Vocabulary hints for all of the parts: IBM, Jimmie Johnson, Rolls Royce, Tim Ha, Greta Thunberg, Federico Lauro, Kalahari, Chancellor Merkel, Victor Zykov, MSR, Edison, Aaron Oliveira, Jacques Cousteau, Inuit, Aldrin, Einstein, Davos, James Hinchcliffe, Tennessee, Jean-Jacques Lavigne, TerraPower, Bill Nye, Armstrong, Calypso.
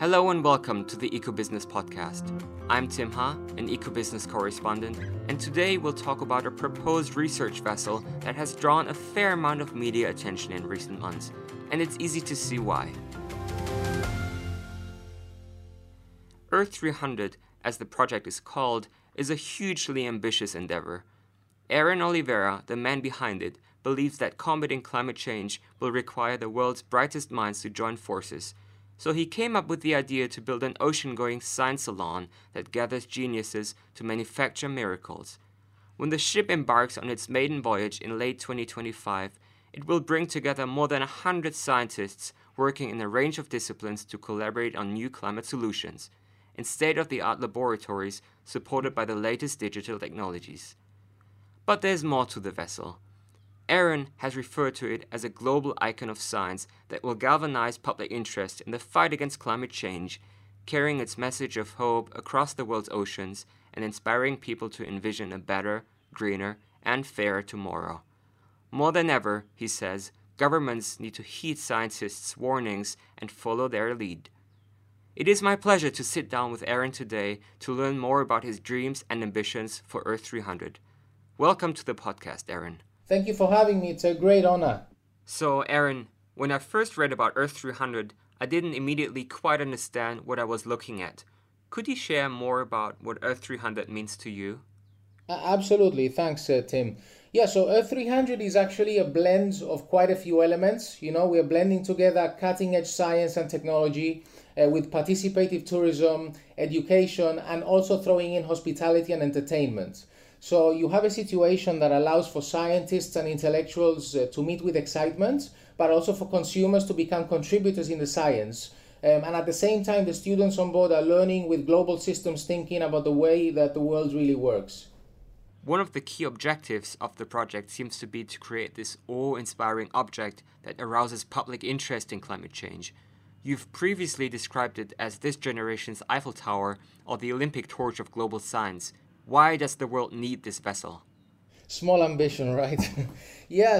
Hello and welcome to the EcoBusiness podcast. I'm Tim Ha, an EcoBusiness correspondent, and today we'll talk about a proposed research vessel that has drawn a fair amount of media attention in recent months, and it's easy to see why. Earth 300, as the project is called, is a hugely ambitious endeavor. Aaron Oliveira, the man behind it, believes that combating climate change will require the world's brightest minds to join forces. So he came up with the idea to build an ocean-going science salon that gathers geniuses to manufacture miracles. When the ship embarks on its maiden voyage in late 2025, it will bring together more than 100 scientists working in a range of disciplines to collaborate on new climate solutions, in state-of-the-art laboratories supported by the latest digital technologies. But there's more to the vessel. Aaron has referred to it as a global icon of science that will galvanize public interest in the fight against climate change, carrying its message of hope across the world's oceans and inspiring people to envision a better, greener, and fairer tomorrow. More than ever, he says, governments need to heed scientists' warnings and follow their lead. It is my pleasure to sit down with Aaron today to learn more about his dreams and ambitions for Earth 300. Welcome to the podcast, Aaron. Thank you for having me. It's a great honor. So, Aaron, when I first read about Earth 300, I didn't immediately quite understand what I was looking at. Could you share more about what Earth 300 means to you? Absolutely. Thanks, Tim. Yeah, so Earth 300 is actually a blend of quite a few elements. You know, we're blending together cutting-edge science and technology with participative tourism, education, and also throwing in hospitality and entertainment. So you have a situation that allows for scientists and intellectuals to meet with excitement, but also for consumers to become contributors in the science. And at the same time, the students on board are learning with global systems thinking about the way that the world really works. One of the key objectives of the project seems to be to create this awe-inspiring object that arouses public interest in climate change. You've previously described it as this generation's Eiffel Tower or the Olympic torch of global science. Why does the world need this vessel? Small ambition, right?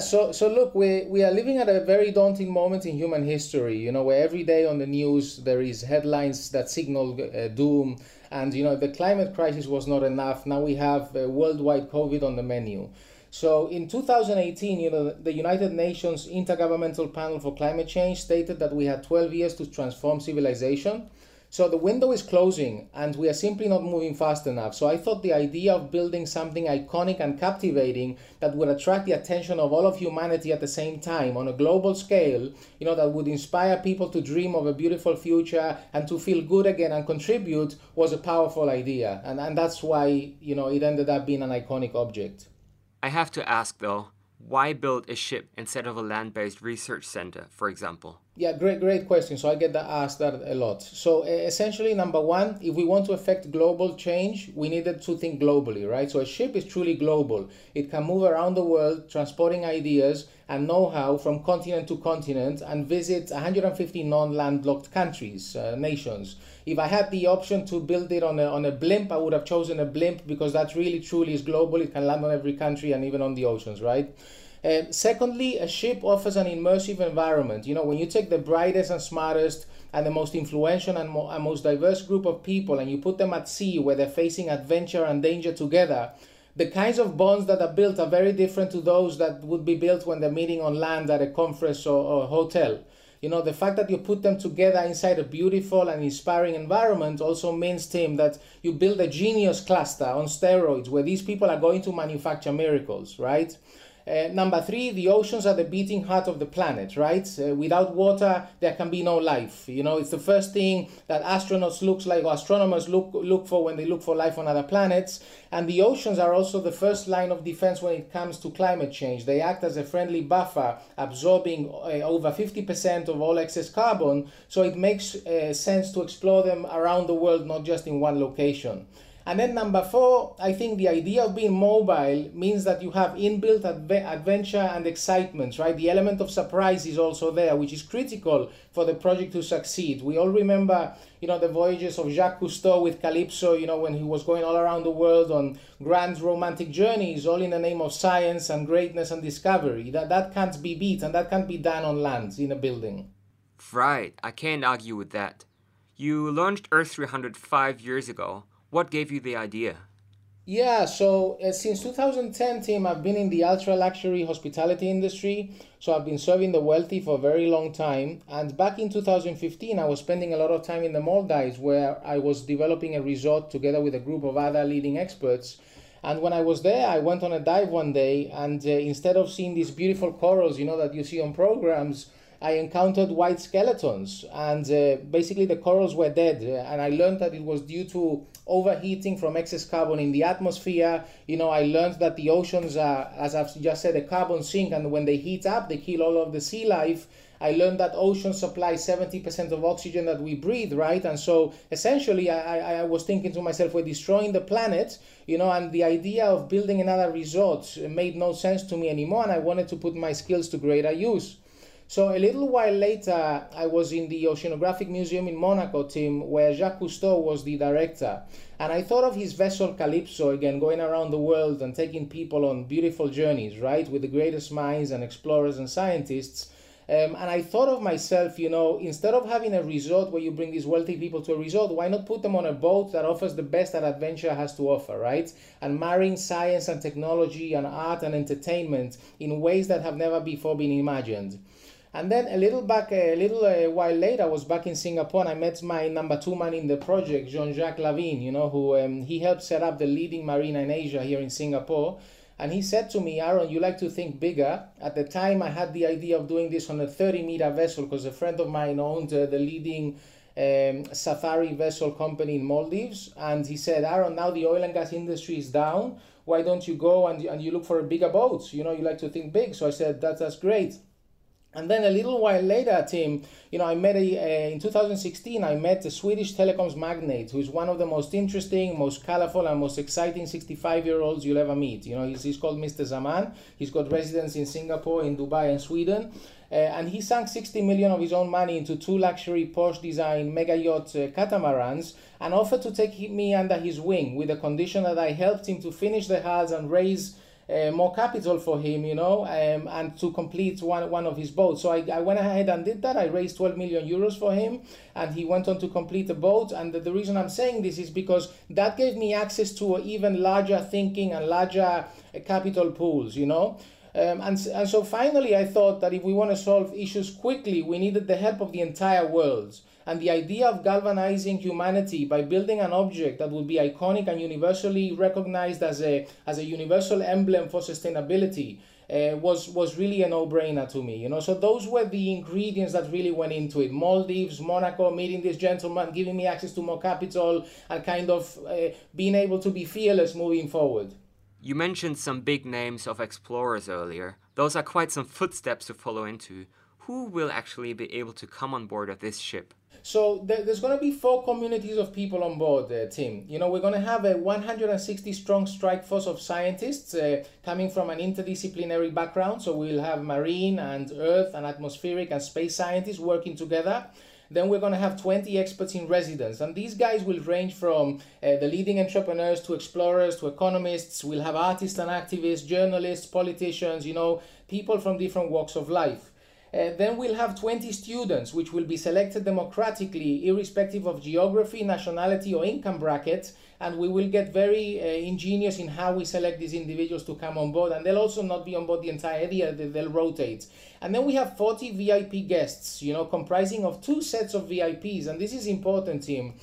So look, we are living at a very daunting moment in human history, you know, where every day on the news there is headlines that signal doom. And, you know, the climate crisis was not enough. Now we have worldwide COVID on the menu. So in 2018, you know, the United Nations Intergovernmental Panel for Climate Change stated that we had 12 years to transform civilization. So the window is closing and we are simply not moving fast enough. So I thought the idea of building something iconic and captivating that would attract the attention of all of humanity at the same time on a global scale, you know, that would inspire people to dream of a beautiful future and to feel good again and contribute was a powerful idea. And that's why, you know, it ended up being an iconic object. I have to ask though, why build a ship instead of a land-based research center, for example? Yeah, great question. So I get that asked that a lot. So essentially, number one, if we want to affect global change, we needed to think globally, right? So a ship is truly global. It can move around the world, transporting ideas and know-how from continent to continent and visit 150 non-landlocked countries, nations. If I had the option to build it on a blimp, I would have chosen a blimp because that really truly is global. It can land on every country and even on the oceans, right? Secondly, a ship offers an immersive environment. You know, when you take the brightest and smartest and the most influential and most diverse group of people and you put them at sea where they're facing adventure and danger together, the kinds of bonds that are built are very different to those that would be built when they're meeting on land at a conference or a hotel. You know, the fact that you put them together inside a beautiful and inspiring environment also means, Tim, that you build a genius cluster on steroids where these people are going to manufacture miracles, right? Number three, the oceans are the beating heart of the planet, right? Without water, there can be no life. You know, it's the first thing that astronomers look for when they look for life on other planets. And the oceans are also the first line of defense when it comes to climate change. They act as a friendly buffer, absorbing over 50% of all excess carbon. So it makes sense to explore them around the world, not just in one location. And then number four, I think the idea of being mobile means that you have inbuilt adventure and excitement, right? The element of surprise is also there, which is critical for the project to succeed. We all remember, you know, the voyages of Jacques Cousteau with Calypso, you know, when he was going all around the world on grand romantic journeys, all in the name of science and greatness and discovery. That can't be beat and that can't be done on land in a building. Right. I can't argue with that. You launched Earth 300 5 years ago. What gave you the idea? Yeah, so since 2010, Tim, I've been in the ultra-luxury hospitality industry. So I've been serving the wealthy for a very long time. And back in 2015, I was spending a lot of time in the Maldives, where I was developing a resort together with a group of other leading experts. And when I was there, I went on a dive one day. And instead of seeing these beautiful corals, you know, that you see on programs, I encountered white skeletons, and basically the corals were dead, and I learned that it was due to overheating from excess carbon in the atmosphere. You know, I learned that the oceans are, as I've just said, a carbon sink, and when they heat up, they kill all of the sea life. I learned that oceans supply 70% of oxygen that we breathe, right? And so essentially, I was thinking to myself, we're destroying the planet, you know, and the idea of building another resort made no sense to me anymore, and I wanted to put my skills to greater use. So a little while later, I was in the Oceanographic Museum in Monaco, Tim, where Jacques Cousteau was the director. And I thought of his vessel Calypso, again, going around the world and taking people on beautiful journeys, right, with the greatest minds and explorers and scientists. And I thought of myself, you know, instead of having a resort where you bring these wealthy people to a resort, why not put them on a boat that offers the best that adventure has to offer, right? And marrying science and technology and art and entertainment in ways that have never before been imagined. And then a little while later, I was back in Singapore, and I met my number 2 man in the project, Jean-Jacques Lavigne, you know, who he helped set up the leading marina in Asia here in Singapore. And he said to me, Aaron, you like to think bigger. At the time, I had the idea of doing this on a 30-meter vessel because a friend of mine owned the leading safari vessel company in Maldives. And he said, Aaron, now the oil and gas industry is down. Why don't you go and you look for a bigger boat? You know, you like to think big. So I said, that's great. And then a little while later, Tim, you know, I met in 2016, I met a Swedish telecoms magnate who is one of the most interesting, most colorful and most exciting 65-year-olds you'll ever meet. You know, he's called Mr. Zaman. He's got residence in Singapore, in Dubai and Sweden. And he sunk 60 million of his own money into 2 luxury Porsche design mega yacht catamarans and offered to take me under his wing with the condition that I helped him to finish the hulls and raise more capital for him, you know, and to complete one of his boats. So I went ahead and did that. I raised 12 million euros for him, and he went on to complete a boat. And the reason I'm saying this is because that gave me access to even larger thinking and larger capital pools, you know. And so finally, I thought that if we want to solve issues quickly, we needed the help of the entire world. And the idea of galvanizing humanity by building an object that would be iconic and universally recognized as a universal emblem for sustainability was really a no-brainer to me, you know. So those were the ingredients that really went into it. Maldives, Monaco, meeting this gentleman, giving me access to more capital, and kind of being able to be fearless moving forward. You mentioned some big names of explorers earlier. Those are quite some footsteps to follow into. Who will actually be able to come on board of this ship? So there's going to be 4 communities of people on board, Tim. You know, we're going to have a 160-strong strike force of scientists coming from an interdisciplinary background. So we'll have marine and earth and atmospheric and space scientists working together. Then we're going to have 20 experts in residence. And these guys will range from the leading entrepreneurs to explorers to economists. We'll have artists and activists, journalists, politicians, you know, people from different walks of life. Then we'll have 20 students, which will be selected democratically, irrespective of geography, nationality, or income bracket. And we will get very ingenious in how we select these individuals to come on board. And they'll also not be on board the entire year, they'll rotate. And then we have 40 VIP guests, you know, comprising of 2 sets of VIPs. And this is important, Tim,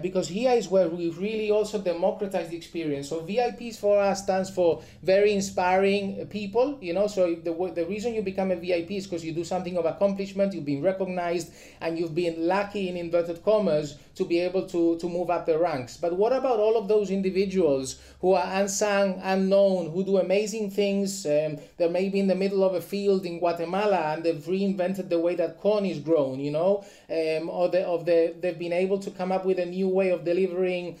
because here is where we really also democratize the experience. So VIPs for us stands for very inspiring people, you know. So the reason you become a VIP is because you do something of accomplishment, you've been recognized, and you've been lucky, in inverted commas, to be able to move up the ranks. But what about all of those individuals who are unsung, unknown, who do amazing things? They're maybe in the middle of a field in Guatemala, and they've reinvented the way that corn is grown, you know, or they've been able to come up with a new EU way of delivering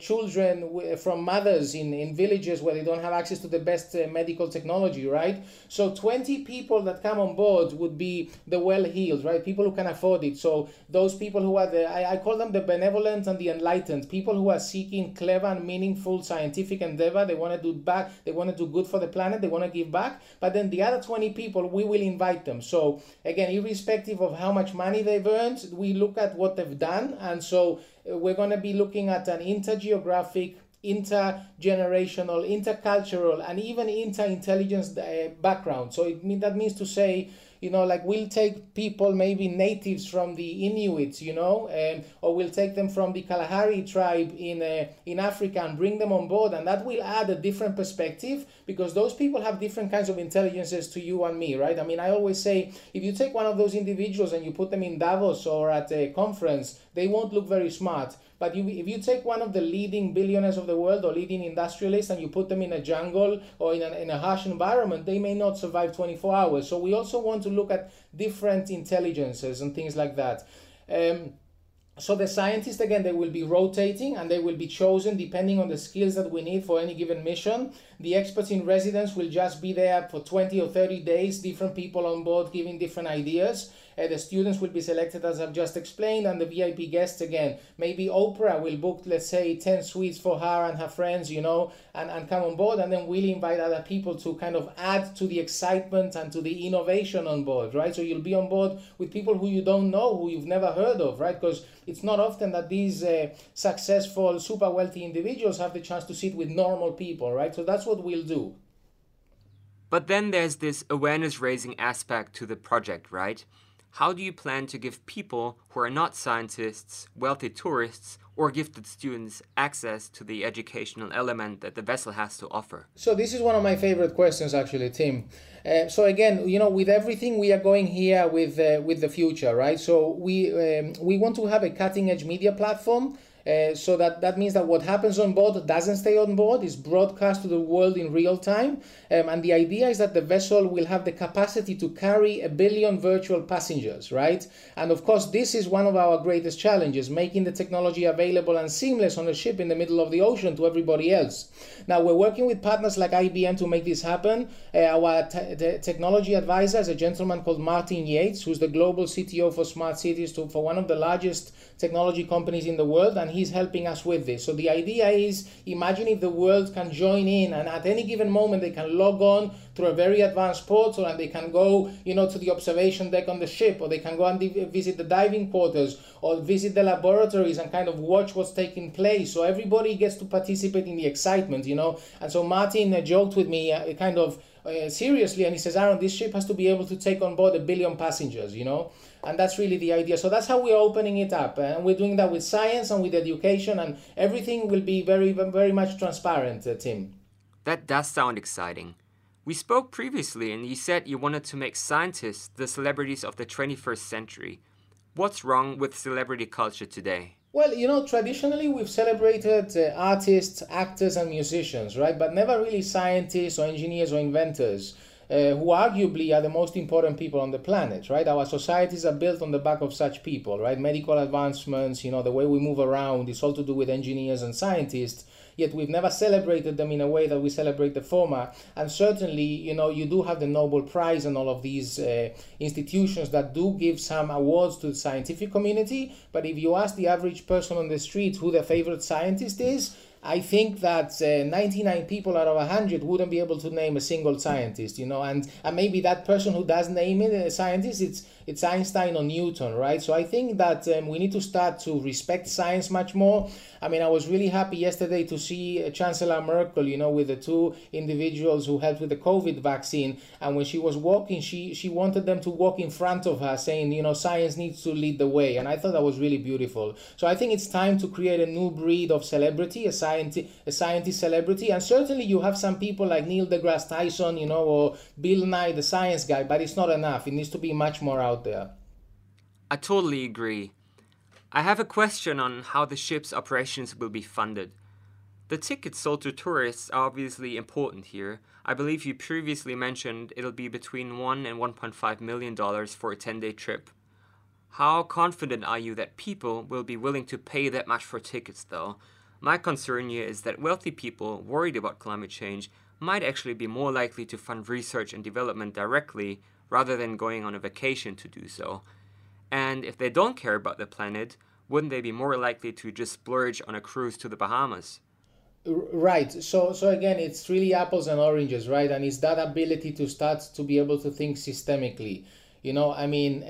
children from mothers in villages where they don't have access to the best medical technology, right? So 20 people that come on board would be the well-heeled, right? People who can afford it. So those people who are the, I call them the benevolent and the enlightened, people who are seeking clever and meaningful scientific endeavor. They want to do back, they want to do good for the planet, they want to give back. But then the other 20 people, we will invite them. So again, irrespective of how much money they've earned, we look at what they've done. And so we're going to be looking at an intergeographic, intergenerational, intercultural, and even inter-intelligence background. So it mean, that means to say, you know, like we'll take people, maybe natives from the Inuits, you know, or we'll take them from the Kalahari tribe in Africa and bring them on board. And that will add a different perspective because those people have different kinds of intelligences to you and me, right? I mean, I always say, if you take one of those individuals and you put them in Davos or at a conference, they won't look very smart. But if you take one of the leading billionaires of the world or leading industrialists and you put them in a jungle or in a harsh environment, they may not survive 24 hours. So we also want to look at different intelligences and things like that. So the scientists, again, they will be rotating and they will be chosen depending on the skills that we need for any given mission. The experts in residence will just be there for 20 or 30 days, different people on board giving different ideas. The students will be selected, as I've just explained, and the VIP guests again. Maybe Oprah will book, let's say, 10 suites for her and her friends, you know, and come on board, and then we'll invite other people to kind of add to the excitement and to the innovation on board, right? So you'll be on board with people who you don't know, who you've never heard of, right? Because it's not often that these successful, super wealthy individuals have the chance to sit with normal people, right? So that's what we'll do. But then there's this awareness-raising aspect to the project, right? How do you plan to give people who are not scientists, wealthy tourists, or gifted students access to the educational element that the vessel has to offer? So this is one of my favorite questions, actually, Tim. So again, you know, with everything we are going here with the future, right? So we want to have a cutting-edge media platform. So that means that what happens on board doesn't stay on board, is broadcast to the world in real time. And the idea is that the vessel will have the capacity to carry 1 billion virtual passengers, right? And of course, this is one of our greatest challenges, making the technology available and seamless on a ship in the middle of the ocean to everybody else. Now, we're working with partners like IBM to make this happen. Our technology advisor is a gentleman called Martin Yates, who's the global CTO for smart cities for one of the largest technology companies in the world. And he's helping us with this. So the idea is, imagine if the world can join in and at any given moment they can log on through a very advanced portal and they can go, you know, to the observation deck on the ship, or they can go and visit the diving quarters or visit the laboratories and kind of watch what's taking place. So everybody gets to participate in the excitement, you know. And so Martin joked with me kind of seriously, and he says, Aaron, this ship has to be able to take on board 1 billion passengers, you know. And that's really the idea. So that's how we're opening it up. And we're doing that with science and with education, and everything will be very, very much transparent, Tim. That does sound exciting. We spoke previously and you said you wanted to make scientists the celebrities of the 21st century. What's wrong with celebrity culture today? Well, you know, traditionally we've celebrated artists, actors and musicians, right? But never really scientists or engineers or inventors. Who arguably are the most important people on the planet, right? Our societies are built on the back of such people, right? Medical advancements, you know, the way we move around, it's all to do with engineers and scientists, yet we've never celebrated them in a way that we celebrate the former. And certainly, you know, you do have the Nobel Prize and all of these institutions that do give some awards to the scientific community, but if you ask the average person on the street who their favorite scientist is, I think that 99 people out of 100 wouldn't be able to name a single scientist, you know, and maybe that person who does name it a scientist, it's Einstein or Newton, right? So I think that we need to start to respect science much more. I mean, I was really happy yesterday to see Chancellor Merkel, you know, with the two individuals who helped with the COVID vaccine. And when she was walking, she wanted them to walk in front of her saying, you know, science needs to lead the way. And I thought that was really beautiful. So I think it's time to create a new breed of celebrity, a scientist celebrity. And certainly you have some people like Neil deGrasse Tyson, you know, or Bill Nye, the science guy, but it's not enough. It needs to be much more out there. I totally agree. I have a question on how the ship's operations will be funded. The tickets sold to tourists are obviously important here. I believe you previously mentioned it'll be between $1 and $1.5 million for a 10-day trip. How confident are you that people will be willing to pay that much for tickets, though? My concern here is that wealthy people worried about climate change might actually be more likely to fund research and development directly rather than going on a vacation to do so. And if they don't care about the planet, wouldn't they be more likely to just splurge on a cruise to the Bahamas? Right. So again, it's really apples and oranges, right? And it's that ability to start to be able to think systemically. You know, I mean,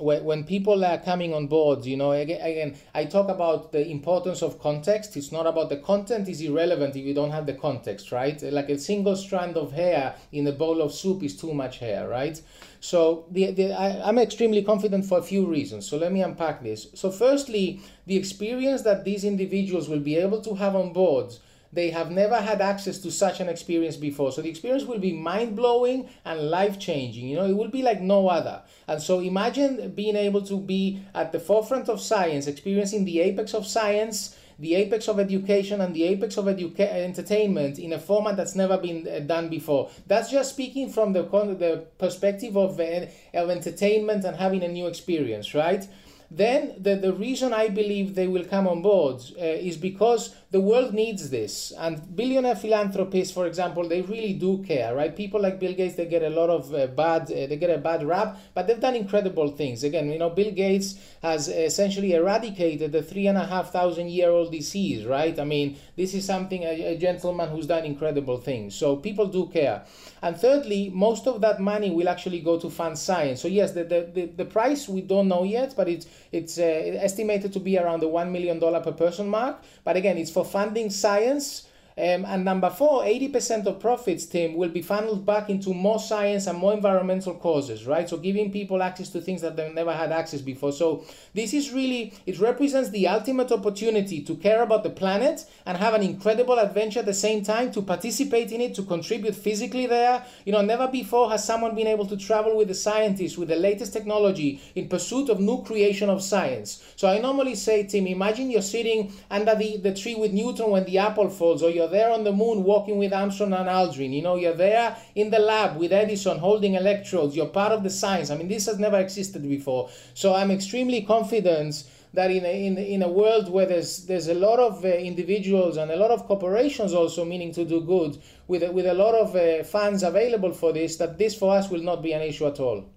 when people are coming on board, you know, again, I talk about the importance of context. It's not about the content is irrelevant if you don't have the context, right? Like a single strand of hair in a bowl of soup is too much hair, right? So I'm extremely confident for a few reasons. So let me unpack this. So firstly, the experience that these individuals will be able to have on board, they have never had access to such an experience before. So the experience will be mind-blowing and life-changing. You know, it will be like no other. And so imagine being able to be at the forefront of science, experiencing the apex of science, the apex of education, and the apex of entertainment in a format that's never been done before. That's just speaking from the perspective of entertainment and having a new experience, right? Then the reason I believe they will come on board is because the world needs this. And billionaire philanthropists, for example, they really do care, right? People like Bill Gates, they get a lot of they get a bad rap, but they've done incredible things. Again, you know, Bill Gates has essentially eradicated the 3,500-year-old disease, right? I mean, this is something, a gentleman who's done incredible things. So people do care. And thirdly, most of that money will actually go to fund science. So yes, the price we don't know yet, but it's estimated to be around the $1 million per person mark. But again, it's for funding science. And number four, 80% of profits, Tim, will be funneled back into more science and more environmental causes, right? So giving people access to things that they've never had access before. So this is really, it represents the ultimate opportunity to care about the planet and have an incredible adventure at the same time, to participate in it, to contribute physically there. You know, never before has someone been able to travel with the scientists, with the latest technology in pursuit of new creation of science. So I normally say, Tim, imagine you're sitting under the tree with Newton when the apple falls, or you're there on the moon walking with Armstrong and Aldrin. You know, you're there in the lab with Edison holding electrodes. You're part of the science. I mean, this has never existed before. So I'm extremely confident that in a world where there's a lot of individuals and a lot of corporations also meaning to do good, with a lot of funds available for this, that this for us will not be an issue at all.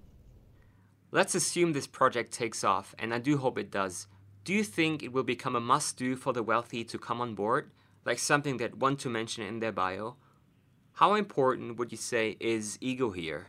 Let's assume this project takes off, and I do hope it does. Do you think it will become a must-do for the wealthy to come on board? Like something that want to mention in their bio? How important would you say is ego here?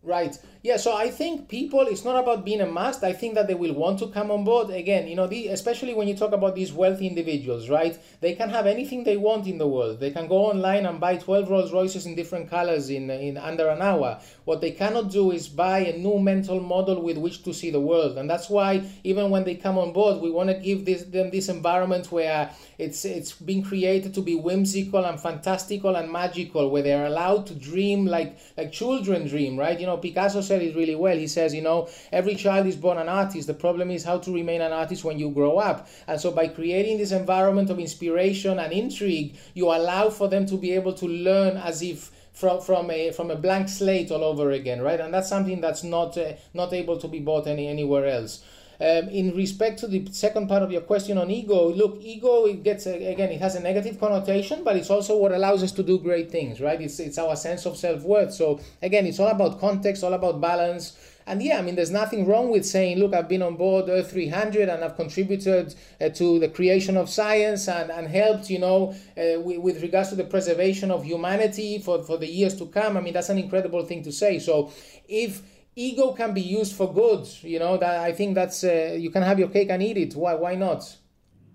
Right. Yeah, so I think people, it's not about being a must. I think that they will want to come on board. Again, you know, especially when you talk about these wealthy individuals, right? They can have anything they want in the world. They can go online and buy 12 Rolls Royces in different colors in under an hour. What they cannot do is buy a new mental model with which to see the world. And that's why even when they come on board, we want to give them this environment where it's being created to be whimsical and fantastical and magical, where they're allowed to dream like children dream, right? You know, Picasso said it really well. He says, you know, every child is born an artist. The problem is how to remain an artist when you grow up. And so by creating this environment of inspiration and intrigue, you allow for them to be able to learn as if from a blank slate all over again, right? And that's something that's not able to be bought anywhere else. In respect to the second part of your question on ego, look, ego, it gets, again, it has a negative connotation, but it's also what allows us to do great things, right? It's our sense of self-worth. So again, it's all about context, all about balance. And yeah, I mean, there's nothing wrong with saying, look, I've been on board Earth 300 and I've contributed to the creation of science and helped, you know, with regards to the preservation of humanity for the years to come. I mean, that's an incredible thing to say. So if ego can be used for good, you know, that I think that's, you can have your cake and eat it. Why not?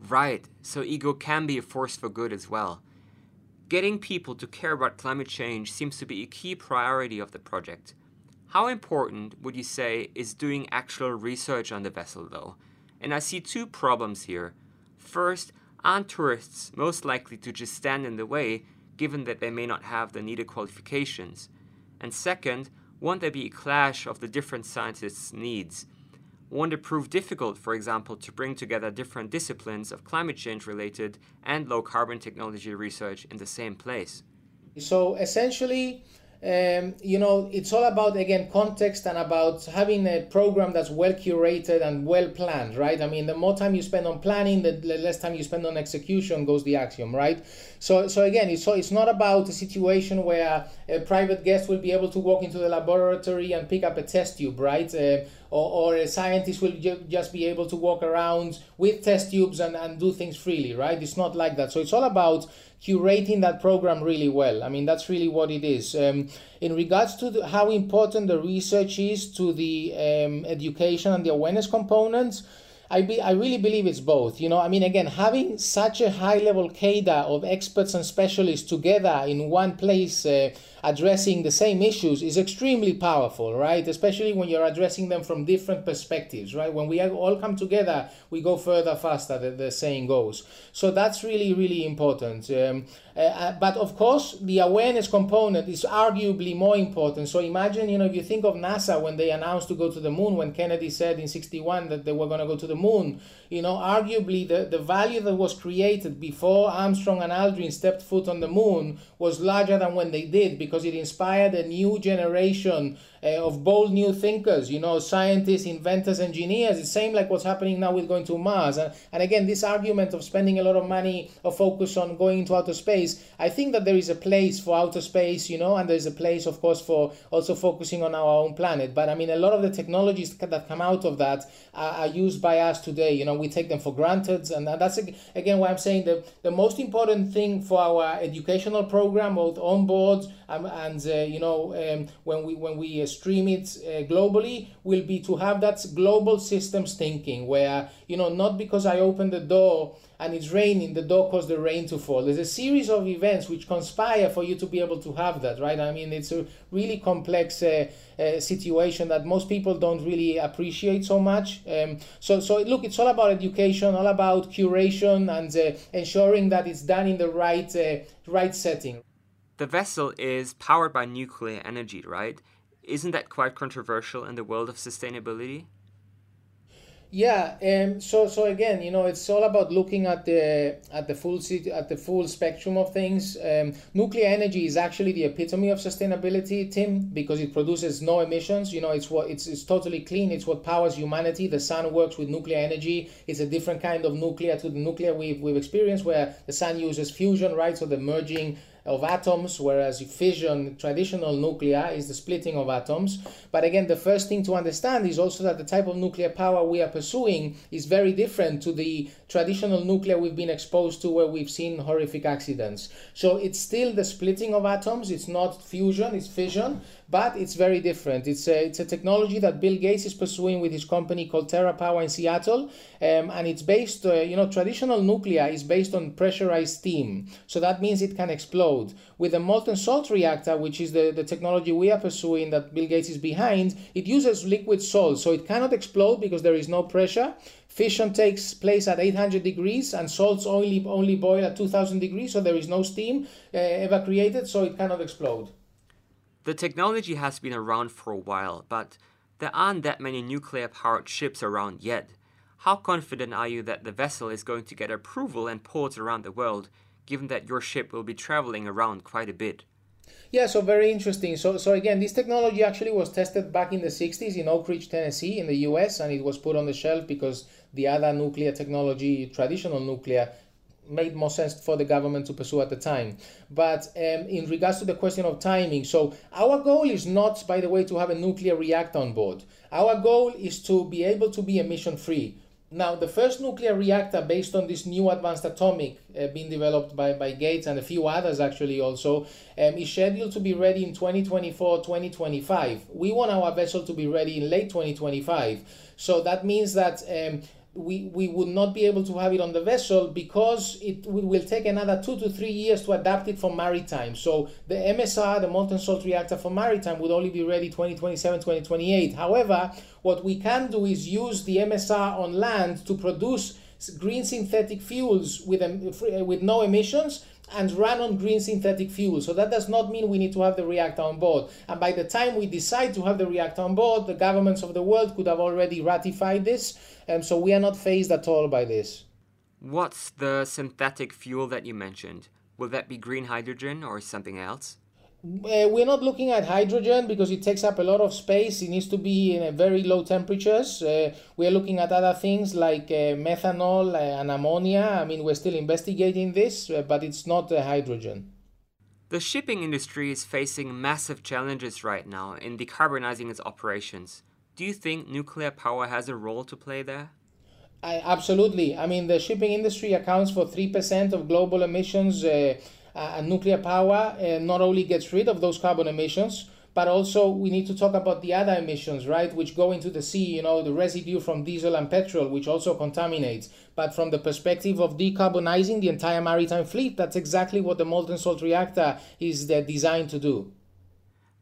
Right. So ego can be a force for good as well. Getting people to care about climate change seems to be a key priority of the project. How important would you say is doing actual research on the vessel though? And I see two problems here. First, aren't tourists most likely to just stand in the way, given that they may not have the needed qualifications? And second, won't there be a clash of the different scientists' needs? Won't it prove difficult, for example, to bring together different disciplines of climate change-related and low-carbon technology research in the same place? So essentially, you know, it's all about, again, context and about having a program that's well curated and well planned, right? I mean, the more time you spend on planning, the less time you spend on execution, goes the axiom, right? So again, it's not about a situation where a private guest will be able to walk into the laboratory and pick up a test tube, right? Or a scientist will just be able to walk around with test tubes and do things freely, right? It's not like that. So it's all about curating that program really well. I mean, that's really what it is. In regards to how important the research is to the education and the awareness components, I really believe it's both. You know, I mean, again, having such a high-level cadre of experts and specialists together in one place addressing the same issues is extremely powerful, right? Especially when you're addressing them from different perspectives, right? When we all come together, we go further, faster, the saying goes. So that's really, really important. But of course, the awareness component is arguably more important. So imagine, you know, if you think of NASA when they announced to go to the moon, when Kennedy said in '61 that they were going to go to the moon, you know, arguably the value that was created before Armstrong and Aldrin stepped foot on the moon was larger than when they did, because it inspired a new generation of bold new thinkers, you know, scientists, inventors, engineers. It's same like what's happening now with going to Mars. And again, this argument of spending a lot of money or focus on going into outer space, I think that there is a place for outer space, you know, and there's a place, of course, for also focusing on our own planet. But I mean, a lot of the technologies that come out of that are used by us today. You know, we take them for granted. And that's, again, why I'm saying the most important thing for our educational program, both on board and you know, when we stream it globally, will be to have that global systems thinking where, you know, not because I open the door and it's raining, the door caused the rain to fall. There's a series of events which conspire for you to be able to have that, right? I mean, it's a really complex situation that most people don't really appreciate so much. So look, it's all about education, all about curation, and ensuring that it's done in the right setting. The vessel is powered by nuclear energy, right? Isn't that quite controversial in the world of sustainability? Yeah, so again, you know, it's all about looking at the full spectrum of things. Nuclear energy is actually the epitome of sustainability, Tim, because it produces no emissions. You know, it's totally clean. It's what powers humanity. The sun works with nuclear energy. It's a different kind of nuclear to the nuclear we've experienced, where the sun uses fusion, right? So the merging of atoms, whereas fission, traditional nuclear, is the splitting of atoms. But again, the first thing to understand is also that the type of nuclear power we are pursuing is very different to the traditional nuclear we've been exposed to, where we've seen horrific accidents. So it's still the splitting of atoms. It's not fusion, it's fission, but it's very different. It's a technology that Bill Gates is pursuing with his company called TerraPower in Seattle, and it's based, you know, traditional nuclear is based on pressurized steam. So that means it can explode. With a molten salt reactor, which is the technology we are pursuing that Bill Gates is behind, it uses liquid salt, so it cannot explode because there is no pressure. Fission takes place at 800 degrees, and salts only boil at 2,000 degrees, so there is no steam ever created, so it cannot explode. The technology has been around for a while, but there aren't that many nuclear-powered ships around yet. How confident are you that the vessel is going to get approval and ports around the world, given that your ship will be traveling around quite a bit? Yeah, so very interesting. So again, this technology actually was tested back in the 60s in Oak Ridge, Tennessee, in the US, and it was put on the shelf because the other nuclear technology, traditional nuclear, made more sense for the government to pursue at the time. But in regards to the question of timing, so our goal is not, by the way, to have a nuclear reactor on board. Our goal is to be able to be emission-free. Now, the first nuclear reactor based on this new advanced atomic being developed by Gates and a few others actually also, is scheduled to be ready in 2024, 2025. We want our vessel to be ready in late 2025. So that means that we would not be able to have it on the vessel because it will take another 2 to 3 years to adapt it for maritime. So the MSR, the molten salt reactor for maritime, would only be ready 2027, 2028. However, what we can do is use the MSR on land to produce green synthetic fuels with no emissions, and run on green synthetic fuel. So that does not mean we need to have the reactor on board. And by the time we decide to have the reactor on board, the governments of the world could have already ratified this. So we are not phased at all by this. What's the synthetic fuel that you mentioned? Will that be green hydrogen or something else? We're not looking at hydrogen because it takes up a lot of space. It needs to be in very low temperatures. We're looking at other things like methanol and ammonia. I mean, we're still investigating this, but it's not hydrogen. The shipping industry is facing massive challenges right now in decarbonizing its operations. Do you think nuclear power has a role to play there? Absolutely. I mean, the shipping industry accounts for 3% of global emissions. Nuclear power not only gets rid of those carbon emissions, but also we need to talk about the other emissions, right, which go into the sea, you know, the residue from diesel and petrol, which also contaminates. But from the perspective of decarbonizing the entire maritime fleet, that's exactly what the molten salt reactor is designed to do.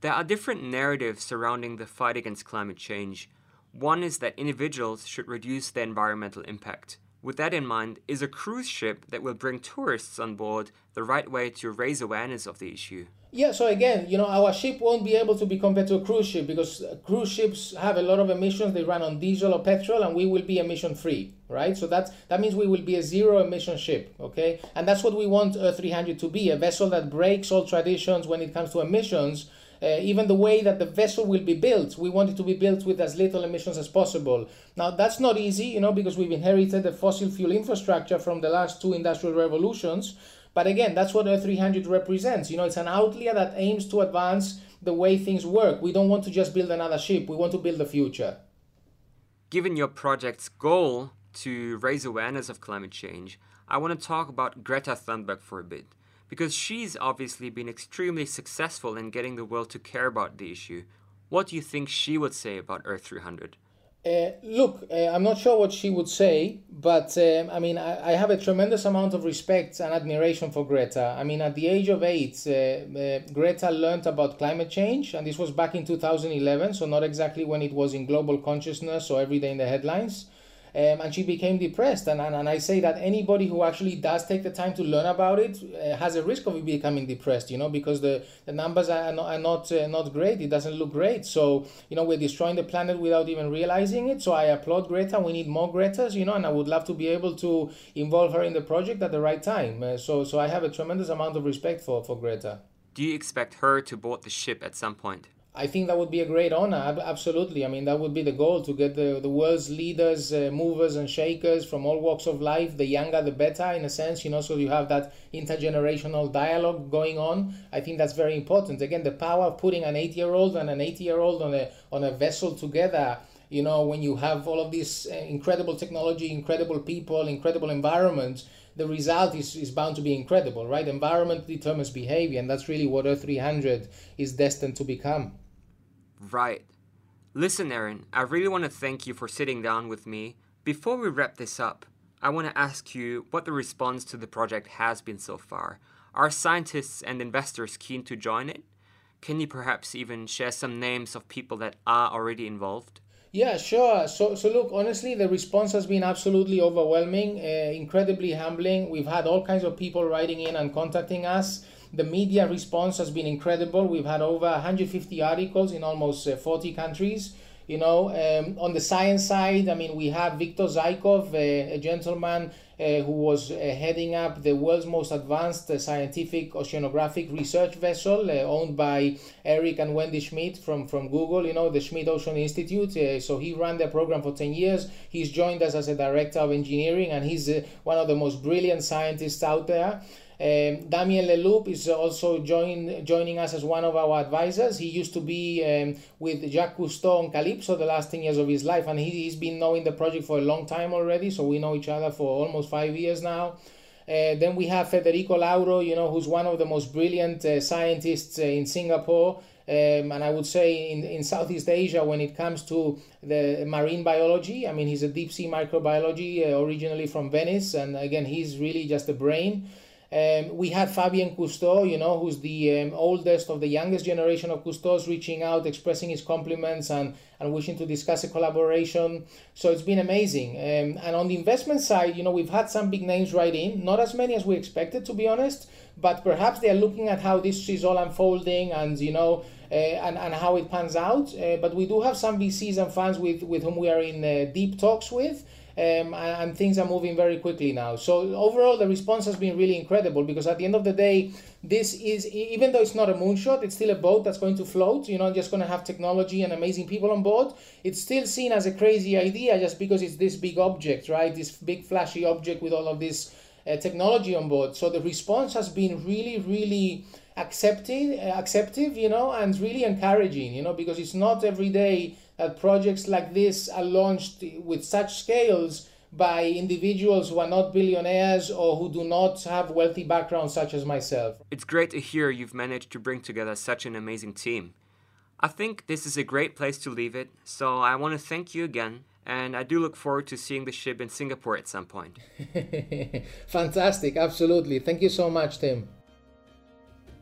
There are different narratives surrounding the fight against climate change. One is that individuals should reduce their environmental impact. With that in mind, is a cruise ship that will bring tourists on board the right way to raise awareness of the issue? Yeah, so again, you know, our ship won't be able to be compared to a cruise ship because cruise ships have a lot of emissions. They run on diesel or petrol, and we will be emission-free, right? So that means we will be a zero-emission ship, okay? And that's what we want Earth 300 to be, a vessel that breaks all traditions when it comes to emissions. Even the way that the vessel will be built, we want it to be built with as little emissions as possible. Now, that's not easy, you know, because we've inherited the fossil fuel infrastructure from the last two industrial revolutions. But again, that's what Earth 300 represents. You know, it's an outlier that aims to advance the way things work. We don't want to just build another ship. We want to build the future. Given your project's goal to raise awareness of climate change, I want to talk about Greta Thunberg for a bit, because she's obviously been extremely successful in getting the world to care about the issue. What do you think she would say about Earth 300? I'm not sure what she would say, but I mean, I have a tremendous amount of respect and admiration for Greta. I mean, at the age of 8, Greta learned about climate change, and this was back in 2011, so not exactly when it was in global consciousness or every day in the headlines. And she became depressed, and I say that anybody who actually does take the time to learn about it has a risk of becoming depressed, you know, because the numbers are not great. It doesn't look great. So, you know, we're destroying the planet without even realizing it. So I applaud Greta. We need more Gretas, you know, and I would love to be able to involve her in the project at the right time. So I have a tremendous amount of respect for Greta. Do you expect her to board the ship at some point? I think that would be a great honor, absolutely. I mean, that would be the goal, to get the world's leaders, movers and shakers from all walks of life, the younger, the better, in a sense, you know, so you have that intergenerational dialogue going on. I think that's very important. Again, the power of putting an 8-year-old and an 80-year-old on a vessel together, you know, when you have all of this incredible technology, incredible people, incredible environment, the result is bound to be incredible, right? Environment determines behavior, and that's really what Earth 300 is destined to become. Right. Listen, Aaron, I really want to thank you for sitting down with me. Before we wrap this up, I want to ask you what the response to the project has been so far. Are scientists and investors keen to join it? Can you perhaps even share some names of people that are already involved? Yeah, sure. So look, honestly, the response has been absolutely overwhelming, incredibly humbling. We've had all kinds of people writing in and contacting us. The media response has been incredible. We've had over 150 articles in almost 40 countries. You know, on the science side, I mean, we have Victor Zykov, a gentleman who was heading up the world's most advanced scientific oceanographic research vessel owned by Eric and Wendy Schmidt from Google, you know, the Schmidt Ocean Institute. So he ran their program for 10 years. He's joined us as a director of engineering, and he's one of the most brilliant scientists out there. Damien Leloup is also joining us as one of our advisors. He used to be with Jacques Cousteau on Calypso the last 10 years of his life, and he's been knowing the project for a long time already, so we know each other for almost 5 years now. Then we have Federico Lauro, you know, who's one of the most brilliant scientists in Singapore. And I would say in Southeast Asia, when it comes to the marine biology, I mean, he's a deep sea microbiology originally from Venice. And again, he's really just a brain. We had Fabien Cousteau, you know, who's the oldest of the youngest generation of Cousteaus, reaching out, expressing his compliments and wishing to discuss a collaboration. So it's been amazing. And on the investment side, you know, we've had some big names write in, not as many as we expected, to be honest, but perhaps they're looking at how this is all unfolding and, you know, and how it pans out. But we do have some VCs and funds with whom we are in deep talks with. and things are moving very quickly now. So overall, the response has been really incredible, because at the end of the day, this is, even though it's not a moonshot, it's still a boat that's going to float. You're not just going to have technology and amazing people on board. It's still seen as a crazy idea just because it's this big object, right? This big flashy object with all of this technology on board. So the response has been really, really acceptive, you know, and really encouraging, you know, because it's not every day that projects like this are launched with such scales by individuals who are not billionaires or who do not have wealthy backgrounds such as myself. It's great to hear you've managed to bring together such an amazing team. I think this is a great place to leave it, so I want to thank you again, and I do look forward to seeing the ship in Singapore at some point. Fantastic, absolutely. Thank you so much, Tim.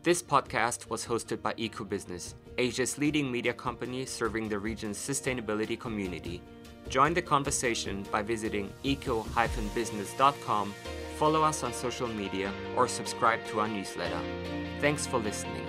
This podcast was hosted by EcoBusiness, Asia's leading media company serving the region's sustainability community. Join the conversation by visiting eco-business.com, follow us on social media, or subscribe to our newsletter. Thanks for listening.